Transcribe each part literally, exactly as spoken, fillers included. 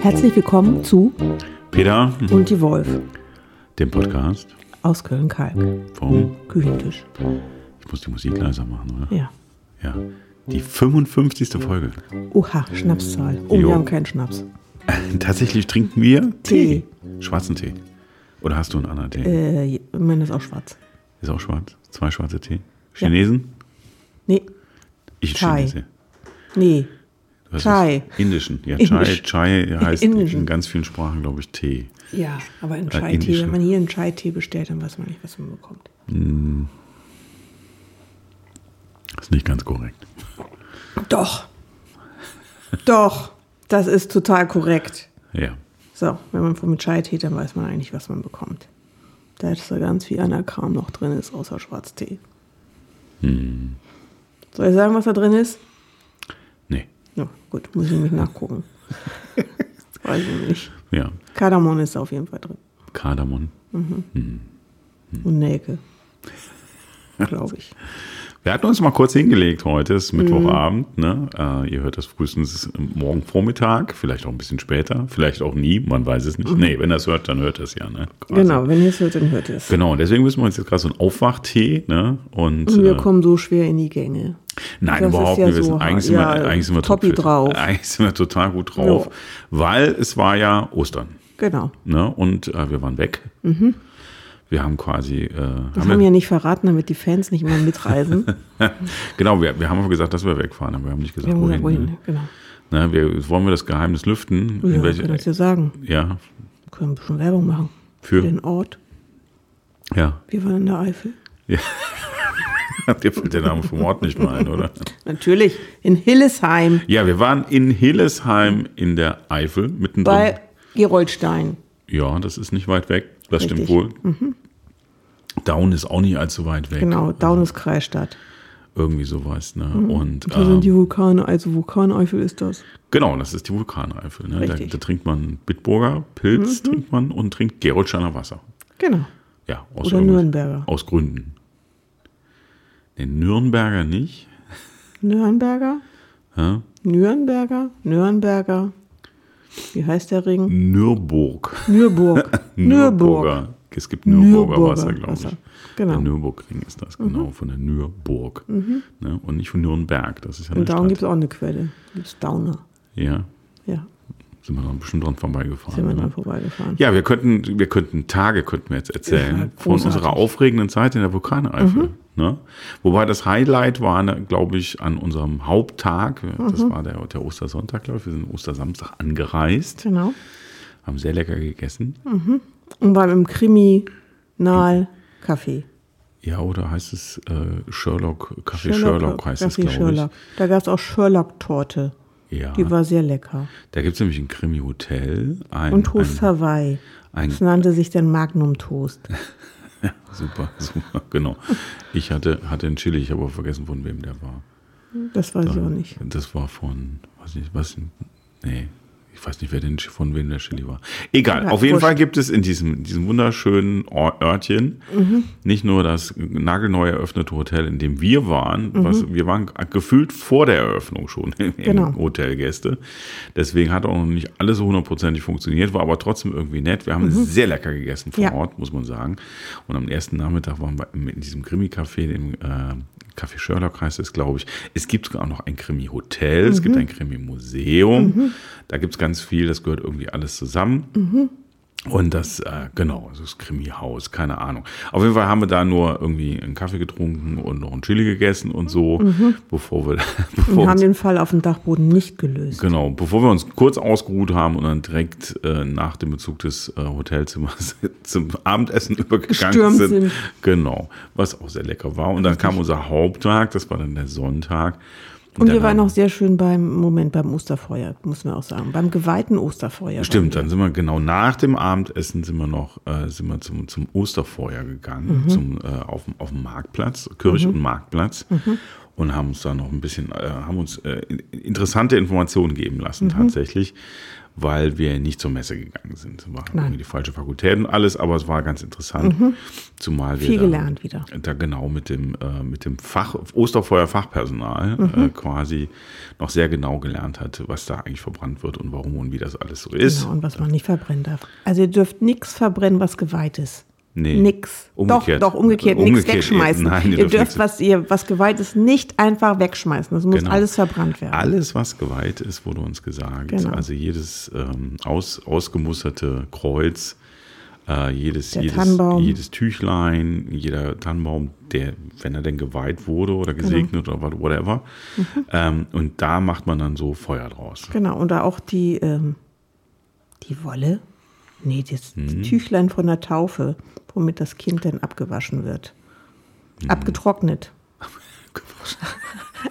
Herzlich willkommen zu Peter und die Wolf, dem Podcast aus Köln-Kalk vom Küchentisch. Ich muss die Musik leiser machen, oder? Ja. Ja. Die fünfundfünfzigste Folge. Oha, Schnapszahl. Oh, jo. Wir haben keinen Schnaps. Tatsächlich trinken wir Tee. Tee. Schwarzen Tee. Oder hast du einen anderen Tee? Äh, mein ist auch schwarz. Ist auch schwarz? Zwei schwarze Tee? Chinesen? Ja. Nee. Ich Chinese. Nee. Chai. Indischen. Ja, Indisch. Chai, Chai heißt Indischen. In ganz vielen Sprachen, glaube ich, Tee. Ja, aber ein Chai-Tee, wenn man hier einen Chai-Tee bestellt, dann weiß man nicht, was man bekommt. Hm. Ist nicht ganz korrekt. Doch. Doch. Das ist total korrekt. Ja. So, wenn man mit Chai-Tee, dann weiß man eigentlich, was man bekommt. Da ist da ganz viel anderer Kram noch drin ist, außer Schwarztee. Hm. Soll ich sagen, was da drin ist? Ja, gut, muss ich nämlich nachgucken. Weiß ich nicht. Ja. Kardamom ist auf jeden Fall drin. Kardamom. Mhm. Hm. Hm. Und Nelke. Glaube ich. Wir hatten uns mal kurz hingelegt heute, ist Mittwochabend. Mhm. Ne? Äh, ihr hört das frühestens morgen Vormittag, vielleicht auch ein bisschen später, vielleicht auch nie, man weiß es nicht. Mhm. Nee, wenn das hört, dann hört es ja. Ne? Genau, wenn ihr es hört, dann hört es. Genau, und deswegen müssen wir uns jetzt gerade so einen Aufwachtee. Ne? Und, und wir äh, kommen so schwer in die Gänge. Nein, das überhaupt nicht. Ja, wir sind so eigentlich, ja, immer, eigentlich, sind wir top drauf. eigentlich sind wir total gut drauf, jo. Weil es war ja Ostern. Genau. Ne? Und äh, wir waren weg. Mhm. Wir haben quasi... Äh, das haben wir ja nicht verraten, damit die Fans nicht immer mitreisen. Genau, wir, wir haben gesagt, dass wir wegfahren, aber wir haben nicht gesagt, wir wohin. wohin ne? Genau. Na, wir, wollen wir das Geheimnis lüften? Ja, in welche, können wir das ja sagen. Ja. Wir können ein bisschen Werbung machen. Für? Für den Ort. Ja. Wir waren in der Eifel. Ja. Dir fällt der Name vom Ort nicht mehr ein, oder? Natürlich, in Hillesheim. Ja, wir waren in Hillesheim in der Eifel, mittendrin. Bei Gerolstein. Ja, das ist nicht weit weg, das Richtig. Stimmt wohl. Mhm. Daun ist auch nicht allzu weit weg. Genau, Daun ist Kreisstadt. Irgendwie sowas, ne? Mhm. Und da ähm, sind die Vulkane, also Vulkaneifel ist das. Genau, das ist die Vulkaneifel, ne? Da, da trinkt man Bitburger, Pilz mhm. trinkt man und trinkt Gerolsteiner Wasser. Genau. Ja, aus Oder Nürnberger. Aus Gründen. Den Nürnberger nicht. Nürnberger? Hä? Nürnberger? Nürnberger? Wie heißt der Ring? Nürburg. Nürburg. Nürburger. Es gibt Nürburger, Nürburger Wasser, glaube ich. Wasser. Genau. Der Nürburgring ist das, genau, mhm. von der Nürburg. Mhm. Ne? Und nicht von Nürnberg, das ist ja eine Stadt. Und Daun gibt es auch eine Quelle, gibt es Dauner. Ja? Ja. Sind wir dann bestimmt dran vorbeigefahren. Sind wir dran vorbeigefahren. Ja, wir könnten, wir könnten Tage könnten wir jetzt erzählen ja, von unserer aufregenden Zeit in der Vulkaneifel. Mhm. Ne? Wobei das Highlight war, glaube ich, an unserem Haupttag, mhm. das war der, der Ostersonntag, glaube ich, wir sind Ostersamstag angereist. Genau. Haben sehr lecker gegessen. Mhm. Und waren im Kriminal-Café. Ja, oder heißt es äh, Sherlock, Café Sherlock, Sherlock heißt Café es, glaube Sherlock. Ich. Da gab es auch Sherlock-Torte. Ja. Die war sehr lecker. Da gibt es nämlich ein Krimi-Hotel. Ein, und Toast ein, Hawaii. Ein, das nannte sich dann Magnum-Toast. Ja, super, super, genau. Ich hatte, hatte einen Chili, ich habe aber vergessen, von wem der war. Das weiß da, ich auch nicht. Das war von, weiß nicht, was, nee, ich weiß nicht, wer den, von wem der Chili war. Egal, ja, auf jeden wurscht. Fall gibt es in diesem, diesem wunderschönen Örtchen mhm. nicht nur das nagelneu eröffnete Hotel, in dem wir waren, mhm. was, wir waren gefühlt vor der Eröffnung schon genau. in Hotelgäste. Deswegen hat auch noch nicht alles so hundertprozentig funktioniert, war aber trotzdem irgendwie nett. Wir haben mhm. sehr lecker gegessen vor ja. Ort, muss man sagen. Und am ersten Nachmittag waren wir in diesem Krimi-Café, dem äh, Café Sherlock heißt es, glaube ich. Es gibt auch noch ein Krimi-Hotel, mhm. es gibt ein Krimi-Museum. Mhm. Da gibt es ganz viel, das gehört irgendwie alles zusammen. Mhm. Und das, äh, genau, das Krimi-Haus, keine Ahnung. Auf jeden Fall haben wir da nur irgendwie einen Kaffee getrunken und noch einen Chili gegessen und so, mhm. bevor wir... Bevor wir haben den Fall auf dem Dachboden nicht gelöst. Genau, bevor wir uns kurz ausgeruht haben und dann direkt äh, nach dem Bezug des äh, Hotelzimmers zum Abendessen übergegangen sind. sind. Genau, was auch sehr lecker war. Und dann kam unser Haupttag, das war dann der Sonntag. Und wir waren auch sehr schön beim, Moment, beim Osterfeuer, muss man auch sagen, beim geweihten Osterfeuer. Stimmt, dann sind wir genau nach dem Abendessen sind wir noch äh, sind wir zum, zum Osterfeuer gegangen, mhm. zum, äh, auf, auf dem Marktplatz, Kirche- mhm. und Marktplatz. Mhm. Und haben uns da noch ein bisschen, äh, haben uns äh, interessante Informationen geben lassen mhm. tatsächlich, weil wir nicht zur Messe gegangen sind. War irgendwie die falsche Fakultät und alles, aber es war ganz interessant. Mhm. Zumal wir viel da, gelernt wieder. Da genau mit dem, äh, mit dem Fach, Osterfeuer-Fachpersonal mhm. äh, quasi noch sehr genau gelernt hat, was da eigentlich verbrannt wird und warum und wie das alles so ist. Genau, und was man nicht verbrennen darf. Also ihr dürft nichts verbrennen, was geweiht ist. Nee. Nix. Umgekehrt. Doch, doch, umgekehrt. umgekehrt. Nichts wegschmeißen. Nein, ihr, ihr dürft, nix. was ihr, was geweiht ist, nicht einfach wegschmeißen. Das muss genau. alles verbrannt werden. Alles, was geweiht ist, wurde uns gesagt. Genau. Also jedes ähm, aus, ausgemusterte Kreuz, äh, jedes, jedes, jedes Tüchlein, jeder Tannenbaum, der, wenn er denn geweiht wurde oder gesegnet genau. oder whatever. Mhm. Ähm, und da macht man dann so Feuer draus. Genau. Und da auch die, ähm, die Wolle. Nee, das hm. Tüchlein von der Taufe, womit das Kind dann abgewaschen wird. Hm. Abgetrocknet.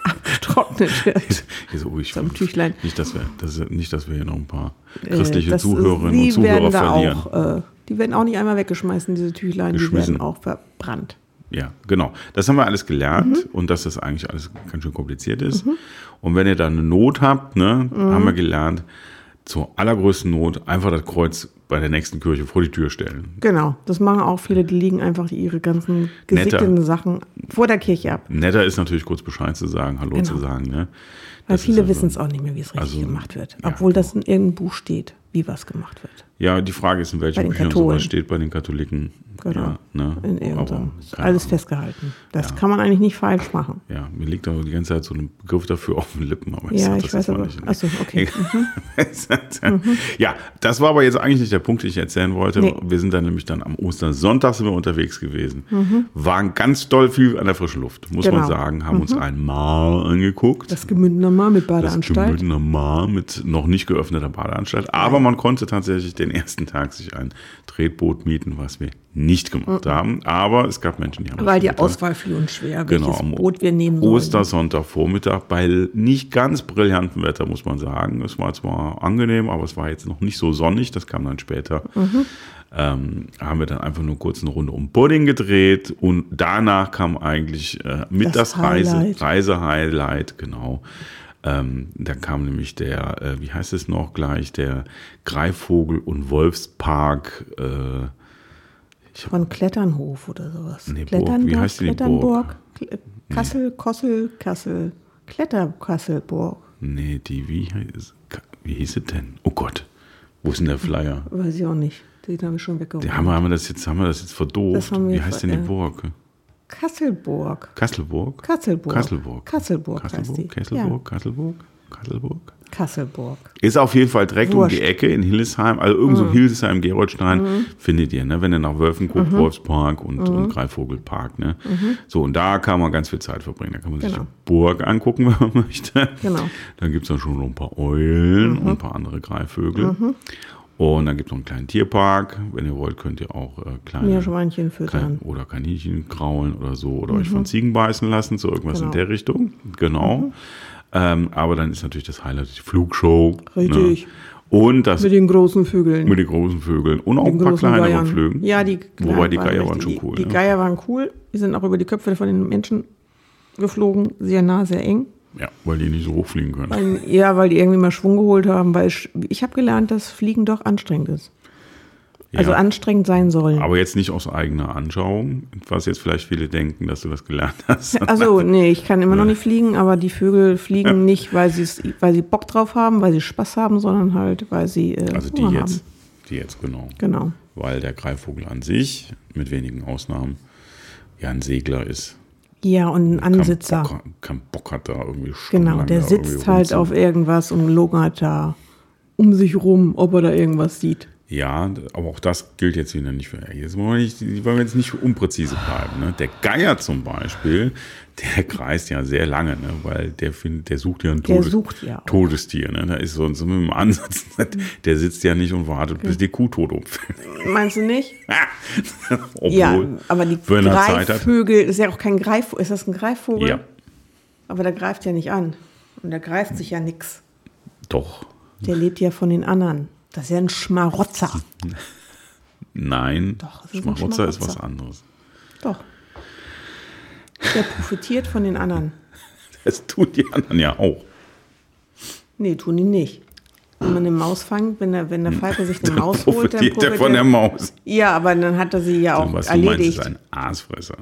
Abgetrocknet wird. So, ich vom Tüchlein. Nicht dass, wir, das ist, nicht, dass wir hier noch ein paar christliche äh, Zuhörerinnen ist, und Zuhörer verlieren. Auch, äh, die werden auch nicht einmal weggeschmeißen, diese Tüchlein. Geschmissen. Die werden auch verbrannt. Ja, genau. Das haben wir alles gelernt mhm. und dass das eigentlich alles ganz schön kompliziert ist. Mhm. Und wenn ihr da eine Not habt, ne, mhm. haben wir gelernt, zur allergrößten Not einfach das Kreuz bei der nächsten Kirche vor die Tür stellen. Genau, das machen auch viele, die legen einfach ihre ganzen gesegneten Sachen vor der Kirche ab. Netter ist natürlich kurz Bescheid zu sagen, Hallo genau. zu sagen. Ne? Weil das viele also, wissen es auch nicht mehr, wie es richtig also, gemacht wird. Obwohl ja, das in irgendeinem Buch steht, wie was gemacht wird. Ja, die Frage ist, in welchem Büchern sowas steht bei den Katholiken. Genau, ja, ne? in irgendeinem. Alles Ahnung. Festgehalten. Das ja. kann man eigentlich nicht falsch machen. Ja, mir liegt auch die ganze Zeit so ein Begriff dafür auf den Lippen. Aber ja, ich, ich weiß aber. Achso, okay. Mhm. Ja, das war aber jetzt eigentlich nicht der Punkt, den ich erzählen wollte. Nee. Wir sind dann nämlich dann am Ostersonntag sind wir unterwegs gewesen. Mhm. Waren ganz doll viel an der frischen Luft, muss genau. man sagen. Haben mhm. uns ein Mal angeguckt. Das Gemündener Mal mit Badeanstalt. Das Gemündener Mal mit noch nicht geöffneter Badeanstalt. Aber man konnte tatsächlich den ersten Tag sich ein Tretboot mieten, was wir nicht gemacht mhm. haben, aber es gab Menschen, die haben weil das die Auswahl fiel uns schwer, welches genau, am Boot wir nehmen sollen. Ostersonntagvormittag bei nicht ganz brillantem Wetter, muss man sagen. Es war zwar angenehm, aber es war jetzt noch nicht so sonnig, das kam dann später. Mhm. Ähm, haben wir dann einfach nur kurz eine Runde um Pudding gedreht und danach kam eigentlich äh, mit das, das Reise, Reise-Highlight, genau. Ähm, da kam nämlich der, äh, wie heißt es noch gleich, der Greifvogel- und Wolfspark äh, von Kletternhof oder sowas. Nee, Kletternburg, wie heißt die Kletternburg? Burg? Kassel, nee. Kossel, Kassel, Kletterkasselburg. Nee, die, wie hieß, wie hieß es denn? Oh Gott, wo ist denn der Flyer? Weiß ich auch nicht, den haben wir schon weggeräumt. Haben, haben wir das jetzt, haben wir das jetzt verdooft? Wie heißt ver- denn die Burg? Kasselburg. Kasselburg? Kasselburg. Kasselburg. Kasselburg heißt die. Kasselburg, Kasselburg, Kasselburg. Kasselburg. Ist auf jeden Fall direkt Wurscht. Um die Ecke in Hillesheim, also irgendwo mhm. Hillesheim, Gerolstein mhm. findet ihr, ne? Wenn ihr nach Wölfen guckt, mhm. Wolfspark und, mhm. und Greifvogelpark. Ne? Mhm. So, und da kann man ganz viel Zeit verbringen. Da kann man genau. sich die Burg angucken, wenn man möchte. Genau. Dann gibt es dann schon noch ein paar Eulen mhm. und ein paar andere Greifvögel. Mhm. Und dann gibt es noch einen kleinen Tierpark. Wenn ihr wollt, könnt ihr auch äh, kleine Meerschweinchen füttern. Oder Kaninchen kraulen oder so. Oder mhm. euch von Ziegen beißen lassen, so irgendwas genau. in der Richtung. Genau. Mhm. Ähm, aber dann ist natürlich das Highlight die Flugshow. Richtig. Ne? Und das mit den großen Vögeln. Mit den großen Vögeln. Und auch ein paar kleinere Flügen. Ja, die Wobei die Geier waren, waren schon cool. Die, die Geier ne? waren cool. Die sind auch über die Köpfe von den Menschen geflogen. Sehr nah, sehr eng. Ja, weil die nicht so hoch fliegen können. Weil, ja, weil die irgendwie mal Schwung geholt haben. Weil ich, ich habe gelernt, dass Fliegen doch anstrengend ist. Also ja, anstrengend sein sollen. Aber jetzt nicht aus eigener Anschauung, was jetzt vielleicht viele denken, dass du das gelernt hast. Also nee, ich kann immer noch nicht fliegen, aber die Vögel fliegen ja. nicht, weil, weil sie Bock drauf haben, weil sie Spaß haben, sondern halt, weil sie äh, Also die Hunger jetzt, haben. die jetzt, genau. Genau. Weil der Greifvogel an sich, mit wenigen Ausnahmen, ja ein Segler ist. Ja, und ein Ansitzer. Kein Bock, kein Bock hat da irgendwie stundenlang. Genau, der sitzt halt auf irgendwas und lungert da um sich rum, ob er da irgendwas sieht. Ja, aber auch das gilt jetzt wieder nicht für jetzt wollen wir, nicht, wollen wir jetzt nicht unpräzise bleiben. Ne? Der Geier zum Beispiel, der kreist ja sehr lange, ne? Weil der findet, der sucht ja ein Todes, sucht ja Todestier. Ne? Da ist so, so mit dem Ansatz, der sitzt ja nicht und wartet, okay. bis die Kuh tot umfällt. Meinst du nicht? Obwohl, ja, aber die Greifvögel, ist ja auch kein Greifvogel, ist das ein Greifvogel? Ja. Aber der greift ja nicht an. Und der greift sich ja nix. Doch. Der lebt ja von den anderen. Das ist ja ein Schmarotzer. Nein, Doch, ist Schmarotzer, Schmarotzer ist was anderes. Doch. Der profitiert von den anderen. Das tun die anderen ja auch. Nee, tun die nicht. Wenn man eine Maus fängt, wenn der, wenn der Falke sich eine Maus holt, dann profitiert er von der Maus. Ja, aber dann hat er sie ja auch erledigt. Du meinst, ist ein Aasfresser.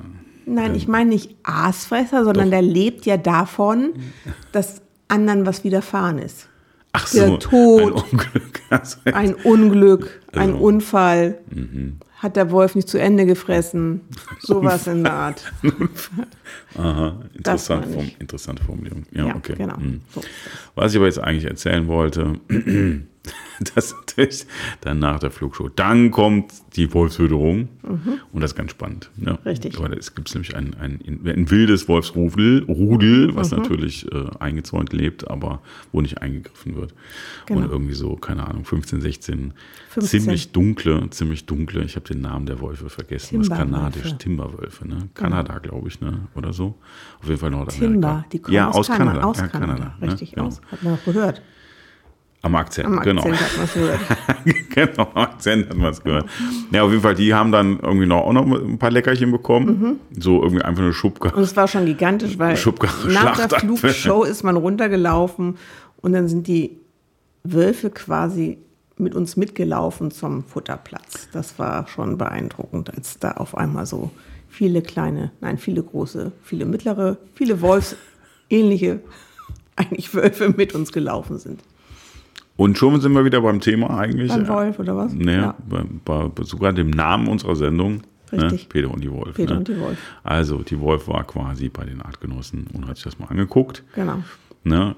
Nein, ich meine nicht Aasfresser, sondern Doch. Der lebt ja davon, dass anderen was widerfahren ist. Ach so, der Tod, ein Unglück, also ein, Unglück also. ein Unfall, mhm. hat der Wolf nicht zu Ende gefressen, sowas in der Art. Aha, interessant, Form, interessante Formulierung. Ja, ja okay. Genau. Mhm. So. Was ich aber jetzt eigentlich erzählen wollte, das ist natürlich dann nach der Flugshow. Dann kommt die Wolfswüterung mhm. und das ist ganz spannend. Ja. Richtig. Weil es gibt nämlich ein, ein, ein wildes Wolfsrudel, Rudel, was mhm. natürlich äh, eingezäunt lebt, aber wo nicht eingegriffen wird. Genau. Und irgendwie so, keine Ahnung, fünfzehn, sechzehn ziemlich dunkle, ziemlich dunkle, ich habe den Namen der Wolfe vergessen, Timber- das ist kanadisch, Wölfe. Timberwölfe, ne? Kanada, glaube ich, ne? Oder so. Auf jeden Fall Nordamerika. Timber, die kommen ja, aus, aus Kanada. Kanada. Aus ja, Kanada. Kanada, richtig, ne? Genau. Aus. Hat man auch gehört. Am Akzent, am Akzent, genau. Hat man's gehört. Genau, am Akzent hat man es gehört. Ja, auf jeden Fall, die haben dann irgendwie noch, auch noch ein paar Leckerchen bekommen. Mhm. So irgendwie einfach eine Schubkarre. Und es war schon gigantisch, weil nach der Flugshow ist man runtergelaufen und dann sind die Wölfe quasi mit uns mitgelaufen zum Futterplatz. Das war schon beeindruckend, als da auf einmal so viele kleine, nein, viele große, viele mittlere, viele Wolfsähnliche eigentlich Wölfe mit uns gelaufen sind. Und schon sind wir wieder beim Thema eigentlich. Beim Wolf oder was? Nee, ja. bei, bei sogar dem Namen unserer Sendung. Richtig. Ne? Peter und die Wolf. Peter ne? und die Wolf. Also die Wolf war quasi bei den Artgenossen und hat sich das mal angeguckt. Genau. Ne?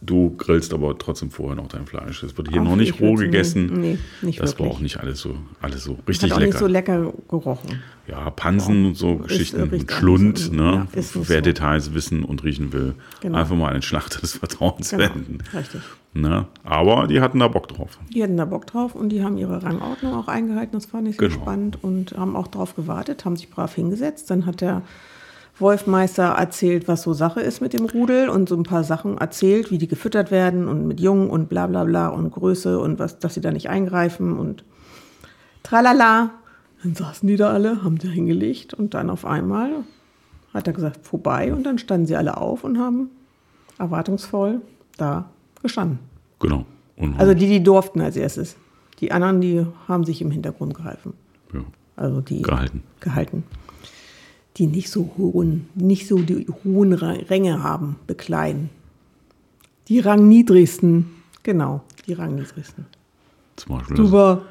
Du grillst aber trotzdem vorher noch dein Fleisch. Das wird hier Ach, noch nicht roh gegessen. Nee, nee, nicht das wirklich. War auch nicht alles so, alles so richtig lecker. Hat auch nicht so lecker gerochen. Ja, Pansen ja. und so ist Geschichten und Schlund. So, ne? ja, Wer so. Details wissen und riechen will, genau. einfach mal an den Schlachter des Vertrauens genau. wenden. Richtig. Ne? Aber die hatten da Bock drauf. Die hatten da Bock drauf und die haben ihre Rangordnung auch eingehalten. Das fand ich so genau. spannend und haben auch drauf gewartet, haben sich brav hingesetzt. Dann hat der Wolfmeister erzählt, was so Sache ist mit dem Rudel und so ein paar Sachen erzählt, wie die gefüttert werden und mit Jungen und bla bla bla und Größe und was, dass sie da nicht eingreifen und tralala. Dann saßen die da alle, haben da hingelegt und dann auf einmal hat er gesagt, vorbei und dann standen sie alle auf und haben erwartungsvoll da gestanden. Genau. Und also die, die durften als erstes. Die anderen, die haben sich im Hintergrund gehalten. Ja. Also die gehalten. gehalten. Die nicht so hohen, nicht so die hohen Ränge haben, bekleiden. Die rangniedrigsten, genau, die rangniedrigsten. Zum Beispiel Super.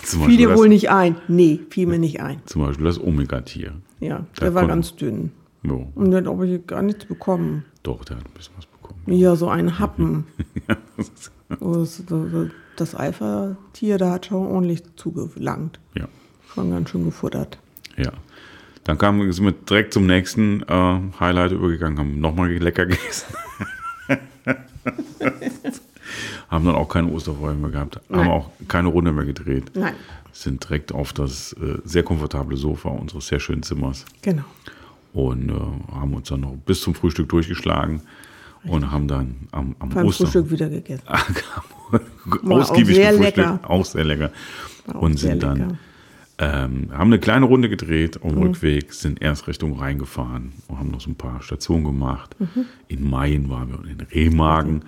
Das, zum Beispiel fiel dir das, wohl nicht ein. Nee, fiel mir nicht ein. Zum Beispiel das Omega-Tier. Ja, der, der war konnte, ganz dünn. Jo. Und der hat aber gar nichts bekommen. Doch, der hat ein bisschen was bekommen. Ja, so einen Happen. Ja, das, das, das Alpha-Tier, da hat schon ordentlich zugelangt. Ja. Schon ganz schön gefuttert. Ja. Dann kamen wir direkt zum nächsten äh, Highlight übergegangen, haben nochmal lecker gegessen. Haben dann auch keine Osterfeuer mehr gehabt, Nein. haben auch keine Runde mehr gedreht. Nein. Sind direkt auf das äh, sehr komfortable Sofa unseres sehr schönen Zimmers. Genau. Und äh, haben uns dann noch bis zum Frühstück durchgeschlagen. Richtig. Und haben dann am, am Osterfeuer Frühstück wieder gegessen. Ausgiebig auch sehr gefrühstückt. Lecker. Auch sehr lecker. Auch Und sehr sind lecker. dann... Ähm, haben eine kleine Runde gedreht auf dem mhm. Rückweg, sind erst Richtung Rhein gefahren und haben noch so ein paar Stationen gemacht. Mhm. In Mayen waren wir und in Remagen mhm.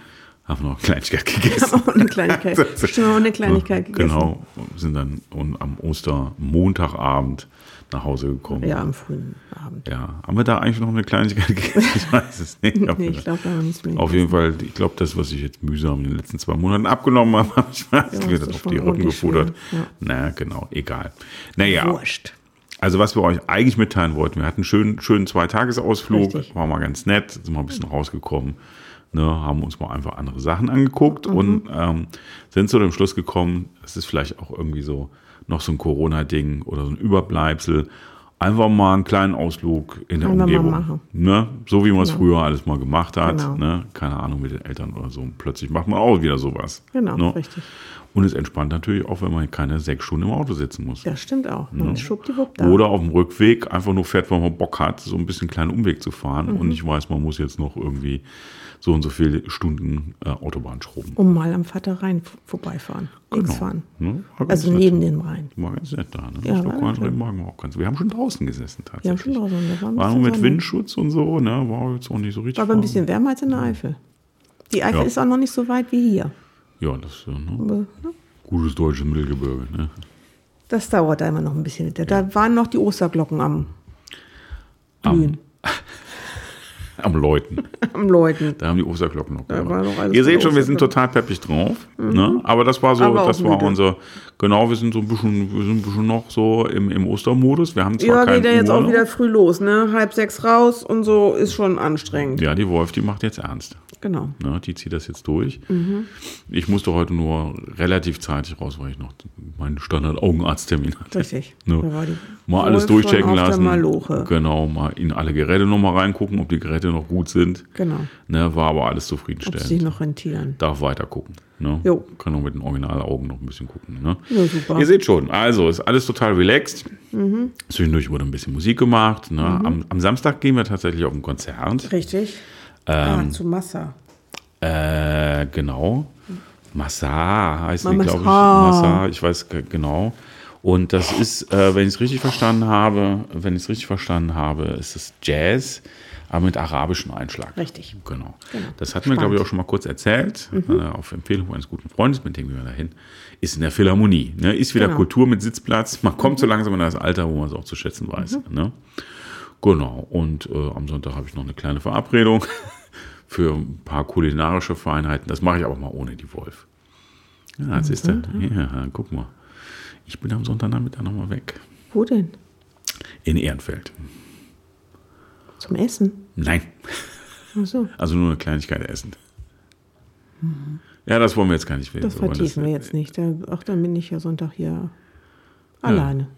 haben noch eine Kleinigkeit gegessen. Haben auch eine Kleinigkeit, bestimmt auch eine Kleinigkeit gegessen. Genau, sind dann und am Ostermontagabend nach Hause gekommen. Ja, am frühen Abend. Ja, haben wir da eigentlich noch eine Kleinigkeit gegessen? Ich weiß es nicht. Ich glaube, nee, ich glaub, da haben wir Auf jeden Fall, ich glaube, das, was ich jetzt mühsam in den letzten zwei Monaten abgenommen habe, habe ich ja, das auf die Rücken gefudert. Ja. Na, genau, egal. Naja. Wurscht. Also was wir euch eigentlich mitteilen wollten, wir hatten einen schönen, schönen Zweitagesausflug, Richtig. war mal ganz nett, sind mal ein bisschen rausgekommen, ne, haben uns mal einfach andere Sachen angeguckt mhm. und ähm, sind zu dem Schluss gekommen, es ist vielleicht auch irgendwie so, noch so ein Corona-Ding oder so ein Überbleibsel. Einfach mal einen kleinen Ausflug in der Einfach Umgebung. Mal machen. Ne? So wie man es genau. früher alles mal gemacht hat. Genau. Ne? Keine Ahnung, mit den Eltern oder so. Plötzlich macht man auch wieder sowas. Genau, ne? richtig. Und es entspannt natürlich auch, wenn man keine sechs Stunden im Auto sitzen muss. Das stimmt auch. Man ja. schuppdiwupp da. Oder auf dem Rückweg einfach nur fährt, weil man Bock hat, so ein bisschen einen kleinen Umweg zu fahren. Mhm. Und ich weiß, man muss jetzt noch irgendwie so und so viele Stunden äh, Autobahn schrubben. Um mal am Vaterrhein vorbeifahren. Genau. Links fahren. Ne? Also neben nett. Den Rhein. War ganz nett da. Ne? Ja, ich war ganz Morgen auch ganz. Wir haben schon draußen gesessen tatsächlich. Wir haben schon draußen. War, war nur mit Windschutz und so. Ne? War jetzt auch nicht so richtig. War aber ein bisschen wärmer als in der Eifel. Die Eifel ja. ist auch noch nicht so weit wie hier. Ja, das ne? ja. gutes deutsches Mittelgebirge. Ne? Das dauert da immer noch ein bisschen. Da ja. waren noch die Osterglocken am Glühen. Am, am Läuten. am Läuten. Da haben die Osterglocken noch. Da war noch alles Ihr seht schon, wir sind total peppig drauf. Mhm. Ne? Aber das war so, aber das war müde. unser. Genau, wir sind so ein bisschen, wir sind ein bisschen noch so im, im Ostermodus. Wir haben zwar ja, geht ja jetzt auch wieder früh los, ne? Halb sechs raus und so ist schon anstrengend. Ja, die Wolf, die macht jetzt ernst. Genau. Na, die zieht das jetzt durch. Mhm. Ich musste heute nur relativ zeitig raus, weil ich noch meinen Standard-Augenarzttermin hatte. Richtig. Ne? Da war die mal alles durchchecken lassen. Genau, mal in alle Geräte nochmal reingucken, ob die Geräte noch gut sind. Genau. Ne, war aber alles zufriedenstellend. Ob sie noch rentieren. Darf weiter gucken. Ne? Jo. Kann auch mit den Originalaugen noch ein bisschen gucken. Ne? Ja, super. Ihr seht schon, also ist alles total relaxed. Mhm. Zwischendurch wurde ein bisschen Musik gemacht. Ne? Mhm. Am, am Samstag gehen wir tatsächlich auf ein Konzert. Richtig. Ähm, ah, zu Massa. Äh, genau. Massa heißt die, glaube ich. Massa, ich weiß genau. Und das ist, äh, wenn ich es richtig verstanden habe, wenn ich es richtig verstanden habe, ist es Jazz, aber mit arabischem Einschlag. Richtig. Genau. genau. Das hatten wir, glaube ich, auch schon mal kurz erzählt. Mhm. Äh, auf Empfehlung eines guten Freundes, mit dem gehen wir dahin. Ist in der Philharmonie. Ne? Ist wieder genau. Kultur mit Sitzplatz. Man kommt so langsam in das Alter, wo man es auch zu schätzen weiß. Mhm. Ne? Genau, und äh, am Sonntag habe ich noch eine kleine Verabredung für ein paar kulinarische Feinheiten. Das mache ich aber mal ohne die Wolf. Ja, jetzt ist er. Ja, guck mal. Ich bin am Sonntagnachmittag nochmal weg. Wo denn? In Ehrenfeld. Zum Essen? Nein. Ach so. Also nur eine Kleinigkeit essen. Mhm. Ja, das wollen wir jetzt gar nicht wissen. Das vertiefen wir jetzt nicht. Ach, dann bin ich ja Sonntag hier alleine. Ja.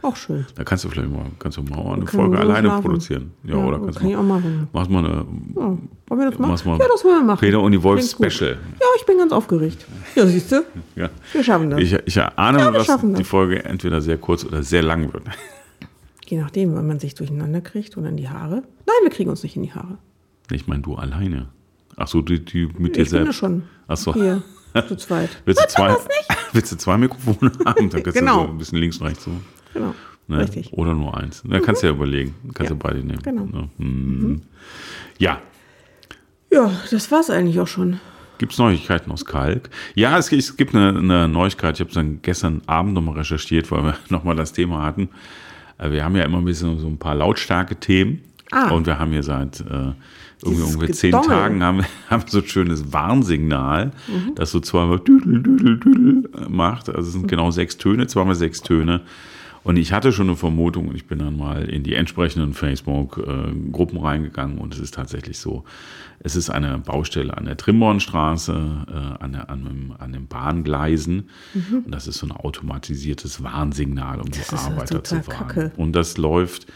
Auch schön. Da kannst du vielleicht mal, kannst du mal eine Folge alleine produzieren. Ja, ja, oder kannst kann du mal, ich auch machen. Machst mal eine. Ja, wollen wir das machen? Mal, ja, das wollen wir machen. Peter und die Wolf Special. Ja, ich bin ganz aufgeregt. Ja, siehst du? Ja. Wir schaffen das. Ich, ich erahne, ja, dass das. die Folge entweder sehr kurz oder sehr lang wird. Je nachdem, wenn man sich durcheinander kriegt oder in die Haare. Nein, wir kriegen uns nicht in die Haare. Ich meine, du alleine. Ach so, die, die mit dir ich selbst. Ich bin ja schon. Ach so. Hier. Zu zweit. Willst du zwei, willst du zwei Mikrofone haben? Dann kannst genau. du so ein bisschen links und rechts so. Genau. Ne? Richtig. Oder nur eins. Da mhm. kannst du ja überlegen. Kannst ja, ja beide nehmen. Genau. Ja. Mhm. ja. Ja, das war's eigentlich auch schon. Gibt es Neuigkeiten aus Kalk? Ja, es, es gibt eine, eine Neuigkeit. Ich habe es dann gestern Abend nochmal recherchiert, weil wir nochmal das Thema hatten. Wir haben ja immer ein bisschen so ein paar lautstarke Themen. Ah. Und wir haben hier seit äh, irgendwie ungefähr zehn Tagen haben, haben so ein schönes Warnsignal, mhm. das so zweimal düdel, düdel, düdel macht. Also es sind mhm. genau sechs Töne, zweimal sechs Töne. Und ich hatte schon eine Vermutung und ich bin dann mal in die entsprechenden Facebook-Gruppen reingegangen und es ist tatsächlich so, es ist eine Baustelle an der Trimbornstraße, äh, an, der, an, dem, an den Bahngleisen mhm. und das ist so ein automatisiertes Warnsignal, um das die Arbeiter zu warnen. Kacke. Und das läuft,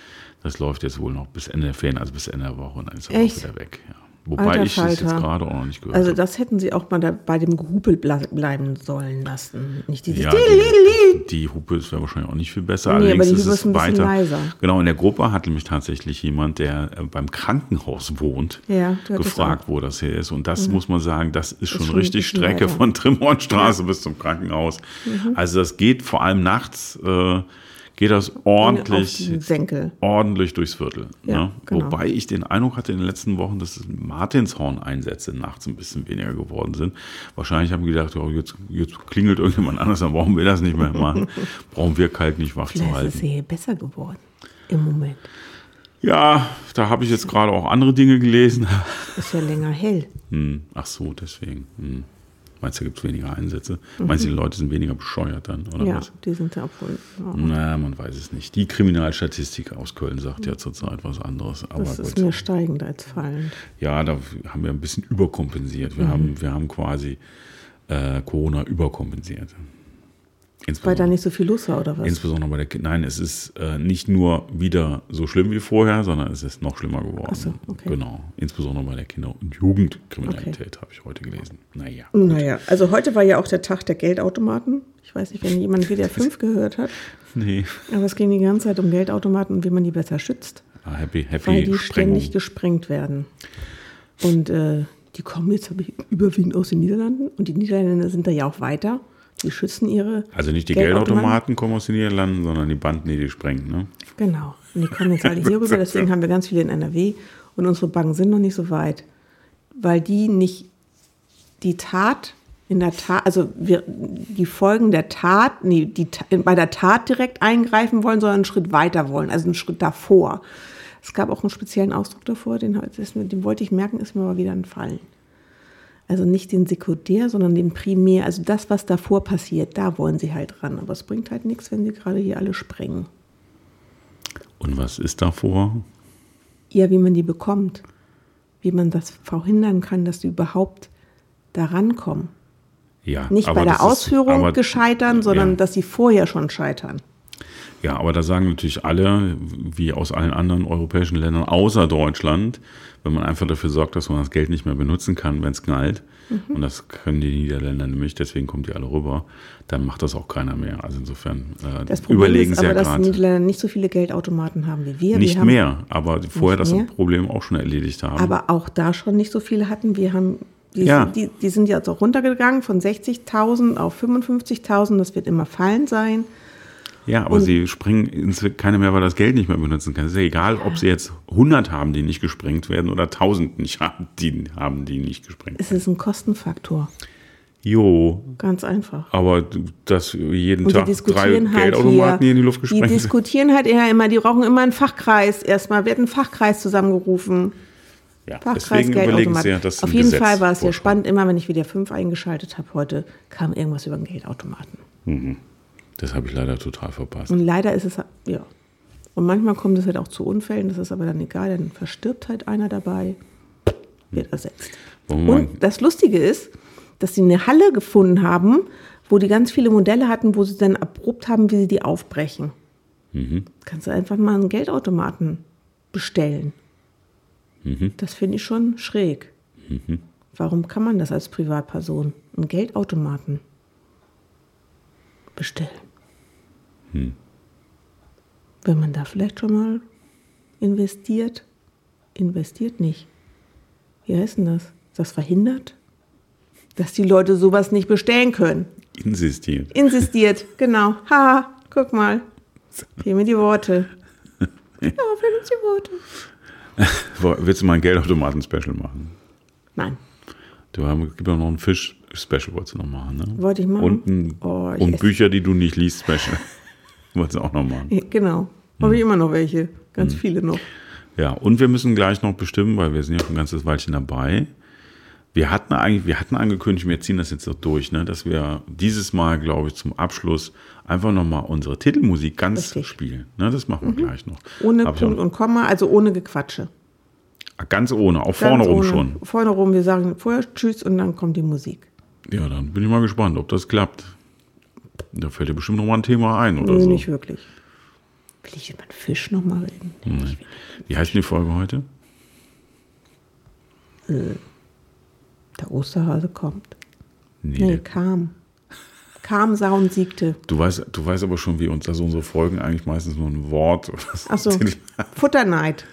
das läuft jetzt wohl noch bis Ende der Ferien, also bis Ende der Woche und dann ist er auch wieder weg. Ja. Wobei Alter, ich es jetzt gerade auch noch nicht gehört habe. Also das hätten sie auch mal da bei dem Gehupel bleiben sollen lassen. Nicht dieses ja, die, die Hupe ist ja wahrscheinlich auch nicht viel besser. Nee, allerdings aber die ist es ein weiter. Leiser. Genau, in der Gruppe hat nämlich tatsächlich jemand, der beim Krankenhaus wohnt, ja, gefragt, wo das hier ist. Und das mhm. muss man sagen, das ist, ist schon, schon richtig Strecke leider. Von Trimbornstraße ja. bis zum Krankenhaus. Mhm. Also das geht vor allem nachts. Äh, geht das ordentlich, ordentlich durchs Viertel. Ja, ne? Genau. Wobei ich den Eindruck hatte in den letzten Wochen, dass Martinshorn-Einsätze nachts ein bisschen weniger geworden sind. Wahrscheinlich haben die gedacht, oh, jetzt, jetzt klingelt irgendjemand anders, dann brauchen wir das nicht mehr machen. Brauchen wir Kalk nicht wach Vielleicht zu halten. Ist es hier besser geworden im Moment. Ja, da habe ich jetzt gerade auch andere Dinge gelesen. Ist ja länger hell. Hm. Ach so, deswegen. Hm. Meinst du, da gibt es weniger Einsätze? Mhm. Meinst du, die Leute sind weniger bescheuert dann, oder ja, was? Ja, die sind ja obwohl. Na, man weiß es nicht. Die Kriminalstatistik aus Köln sagt ja zurzeit was anderes. Aber das ist gut. Mehr steigend als fallend. Ja, da haben wir ein bisschen überkompensiert. Wir, mhm. haben, wir haben quasi äh, Corona überkompensiert. Weil da nicht so viel los war, oder was? Insbesondere bei der, nein, es ist äh, nicht nur wieder so schlimm wie vorher, sondern es ist noch schlimmer geworden. Ach so, okay. Genau, insbesondere bei der Kinder- und Jugendkriminalität, okay, habe ich heute gelesen. Naja. Naja, gut. Also heute war ja auch der Tag der Geldautomaten. Ich weiß nicht, wenn jemand wieder fünf gehört hat. Nee. Aber es ging die ganze Zeit um Geldautomaten und wie man die besser schützt. Ah, happy, happy weil die Sprengung. Ständig gesprengt werden. Und äh, die kommen jetzt überwiegend aus den Niederlanden. Und die Niederländer sind da ja auch weiter. Die schützen ihre. Also nicht die Geldautomaten, Geldautomaten kommen aus den Niederlanden, sondern die Banden, die die sprengen, ne? Genau. Und die kommen jetzt alle hier rüber, deswegen haben wir ganz viele in N R W. Und unsere Banken sind noch nicht so weit, weil die nicht die Tat in der Tat, also wir, die Folgen der Tat, nee, die bei der Tat direkt eingreifen wollen, sondern einen Schritt weiter wollen, also einen Schritt davor. Es gab auch einen speziellen Ausdruck davor, den, den wollte ich merken, ist mir aber wieder entfallen. Also nicht den Sekundär, sondern den Primär. Also das, was davor passiert, da wollen sie halt ran. Aber es bringt halt nichts, wenn sie gerade hier alle sprengen. Und was ist davor? Ja, wie man die bekommt. Wie man das verhindern kann, dass sie überhaupt da rankommen. Ja, nicht bei der Ausführung ist, aber, gescheitern, sondern ja, dass sie vorher schon scheitern. Ja, aber da sagen natürlich alle, wie aus allen anderen europäischen Ländern außer Deutschland, wenn man einfach dafür sorgt, dass man das Geld nicht mehr benutzen kann, wenn es knallt, mhm, und das können die Niederländer nämlich, deswegen kommen die alle rüber, dann macht das auch keiner mehr. Also insofern äh, das überlegen ist, sie aber, ja gerade. Dass die Niederländer nicht so viele Geldautomaten haben wie wir. Nicht wir haben mehr, aber vorher das mehr. Problem auch schon erledigt haben. Aber auch da schon nicht so viele hatten. Wir haben, die, ja. die, die sind ja auch runtergegangen von sechzigtausend auf fünfundfünfzigtausend, das wird immer fallend sein. Ja, aber und sie springen ins keine mehr, weil das Geld nicht mehr benutzen kann. Es ist ja egal, ob sie jetzt hundert haben, die nicht gesprengt werden oder tausend nicht haben, die haben, die nicht gesprengt werden. Es ist ein Kostenfaktor. Jo. Ganz einfach. Aber dass jeden und Tag drei halt Geldautomaten hier, hier in die Luft gesprengt werden. Die diskutieren sind. Halt eher immer, die brauchen immer einen Fachkreis. Erstmal wird ein Fachkreis zusammengerufen. Ja, Fachkreis, Geldautomat. Ja, das auf jeden Gesetz Fall war es sehr spannend. Immer wenn ich wieder fünf eingeschaltet habe heute, kam irgendwas über den Geldautomaten. Mhm. Das habe ich leider total verpasst. Und leider ist es, ja. Und manchmal kommt es halt auch zu Unfällen, das ist aber dann egal, dann verstirbt halt einer dabei, wird ersetzt. Moment. Und das Lustige ist, dass sie eine Halle gefunden haben, wo die ganz viele Modelle hatten, wo sie dann abrupt haben, wie sie die aufbrechen. Mhm. Kannst du einfach mal einen Geldautomaten bestellen. Mhm. Das finde ich schon schräg. Mhm. Warum kann man das als Privatperson? Einen Geldautomaten bestellen. Hm. Wenn man da vielleicht schon mal investiert, investiert nicht. Wie heißt denn das? Ist das verhindert? Dass die Leute sowas nicht bestellen können. Insistiert. Insistiert, genau. Ha, guck mal. Fehlen mir die Worte. Ja, fehlen uns die Worte. Willst du mal ein Geldautomaten-Special machen? Nein. Du haben, gib mir noch einen Fisch. Special wolltest du noch machen, ne? Wollte ich machen. Und, ein, oh, ich und Bücher, die du nicht liest, Special. Wolltest du auch noch machen. Genau. Habe hm. ich immer noch welche. Ganz hm. viele noch. Ja, und wir müssen gleich noch bestimmen, weil wir sind ja schon ein ganzes Weilchen dabei. Wir hatten eigentlich, wir hatten angekündigt, wir ziehen das jetzt noch durch, ne, dass wir dieses Mal, glaube ich, zum Abschluss einfach nochmal unsere Titelmusik ganz Richtig. spielen. Ne, das machen wir mhm. gleich noch. Ohne Hab Punkt und Komma, also ohne Gequatsche. Ganz ohne, auch ganz vorne rum ohne. schon. Vorne rum, wir sagen vorher Tschüss und dann kommt die Musik. Ja, dann bin ich mal gespannt, ob das klappt. Da fällt dir bestimmt noch mal ein Thema ein oder nee, so. Nicht wirklich. Will ich über einen Fisch noch mal reden? Nee. Wie heißt die Folge heute? Äh, der Osterhase kommt. Nee, nee kam. Kam, sah und siegte. Du weißt, du weißt aber schon, wie uns, dass unsere Folgen eigentlich meistens nur ein Wort oder so. Ach so, Futterneid.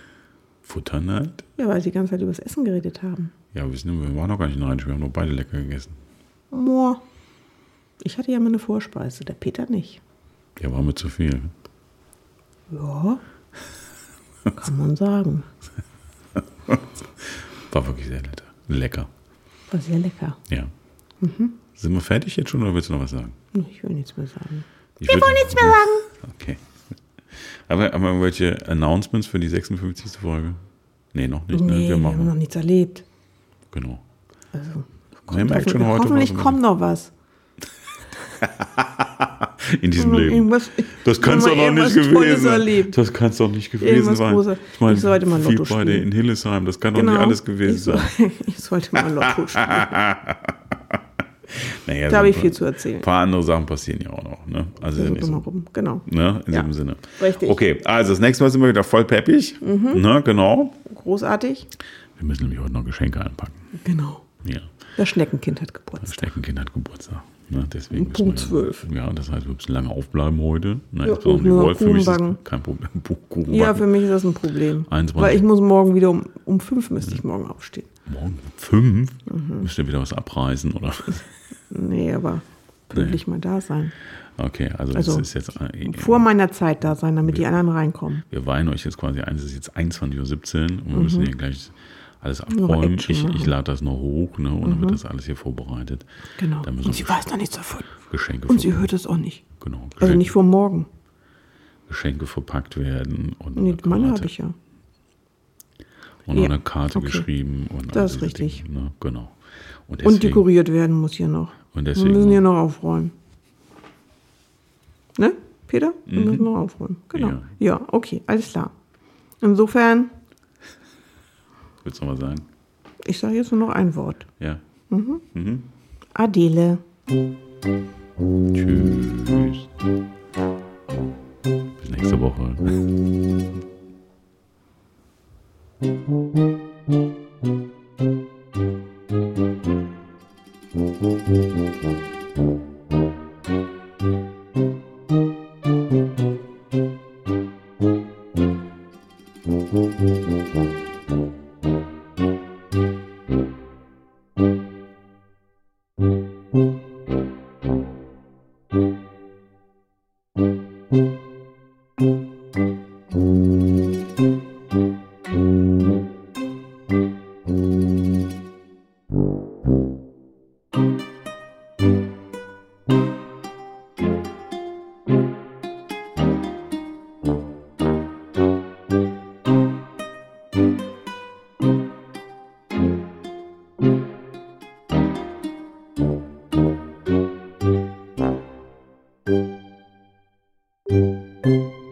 Futterneid? Ja, weil sie die ganze Zeit über das Essen geredet haben. Ja, wir waren noch gar nicht neidisch, wir haben noch beide lecker gegessen. Moor. Ich hatte ja mal eine Vorspeise, der Peter nicht. Der war mir zu viel. Ja, kann man sagen. War wirklich sehr lecker. Lecker. War sehr lecker. Ja. Mhm. Sind wir fertig jetzt schon oder willst du noch was sagen? Ich will nichts mehr sagen. Ich, ich will nichts mehr sagen. Okay. Aber haben wir irgendwelche Announcements für die sechsundfünfzigste Folge? Nee, noch nicht. Nee, ne? wir, machen. wir haben noch nichts erlebt. Genau. Also, kommt nee, schon heute hoffentlich kommt noch was. In diesem Leben. Das kannst doch noch nicht gewesen. Das kannst doch nicht gewesen sein. Große. Ich meine, ich sollte mal Lotto spielen. In Hillesheim, das kann doch genau. nicht alles gewesen ich so, sein. Ich sollte mal Lotto spielen. Naja, da habe ich viel zu erzählen. Ein paar andere Sachen passieren ja auch noch. Ne? Also ja, nicht so. Rum. Genau. Ne? In ja. diesem Sinne. Richtig. Okay, also das nächste Mal sind wir wieder voll peppig. Mhm. Ne? Genau. Großartig. Wir müssen nämlich heute noch Geschenke einpacken. Genau. Ja. Das Schneckenkind hat Geburtstag. Das Schneckenkind hat Geburtstag. Ne? Deswegen Punkt wir, zwölf. Ja, das heißt, wir müssen lange aufbleiben heute. Ne, ja, auch die Wolf. Für mich ist das kein Problem. Ja, für mich ist das ein Problem. einundzwanzig Weil ich muss morgen wieder um, um fünf müsste ja. ich morgen aufstehen. Morgen um fünf? Mhm. Müsst ihr wieder was abreißen, oder was? Nee, aber pünktlich nee. mal da sein. Okay, also, also das ist jetzt äh, vor meiner Zeit da sein, damit wir, die anderen reinkommen. Wir weihen euch jetzt quasi ein, es ist jetzt einundzwanzig Uhr siebzehn und wir mhm. müssen hier gleich alles abräumen. Action, ich, ich lade das noch hoch, ne, und mhm. dann wird das alles hier vorbereitet. Genau. Und sie Gesch- weiß noch nichts davon. Geschenke und sie hört es auch nicht. Genau. Geschenke, also nicht vor morgen. Geschenke verpackt werden. Und nee, meine habe ich ja. Und ja. noch eine Karte okay. geschrieben. Und das ist richtig. Dinge, ne? Genau. Und, deswegen, und dekoriert werden muss hier noch. Und deswegen wir müssen hier noch aufräumen. Ne, Peter? Wir mhm. müssen noch aufräumen. Genau. Ja. ja, okay, alles klar. Insofern. Willst du noch mal sagen? Ich sage jetzt nur noch ein Wort. Ja. Mhm. Mhm. Adele. Tschüss. Bis nächste Woche. Thank you.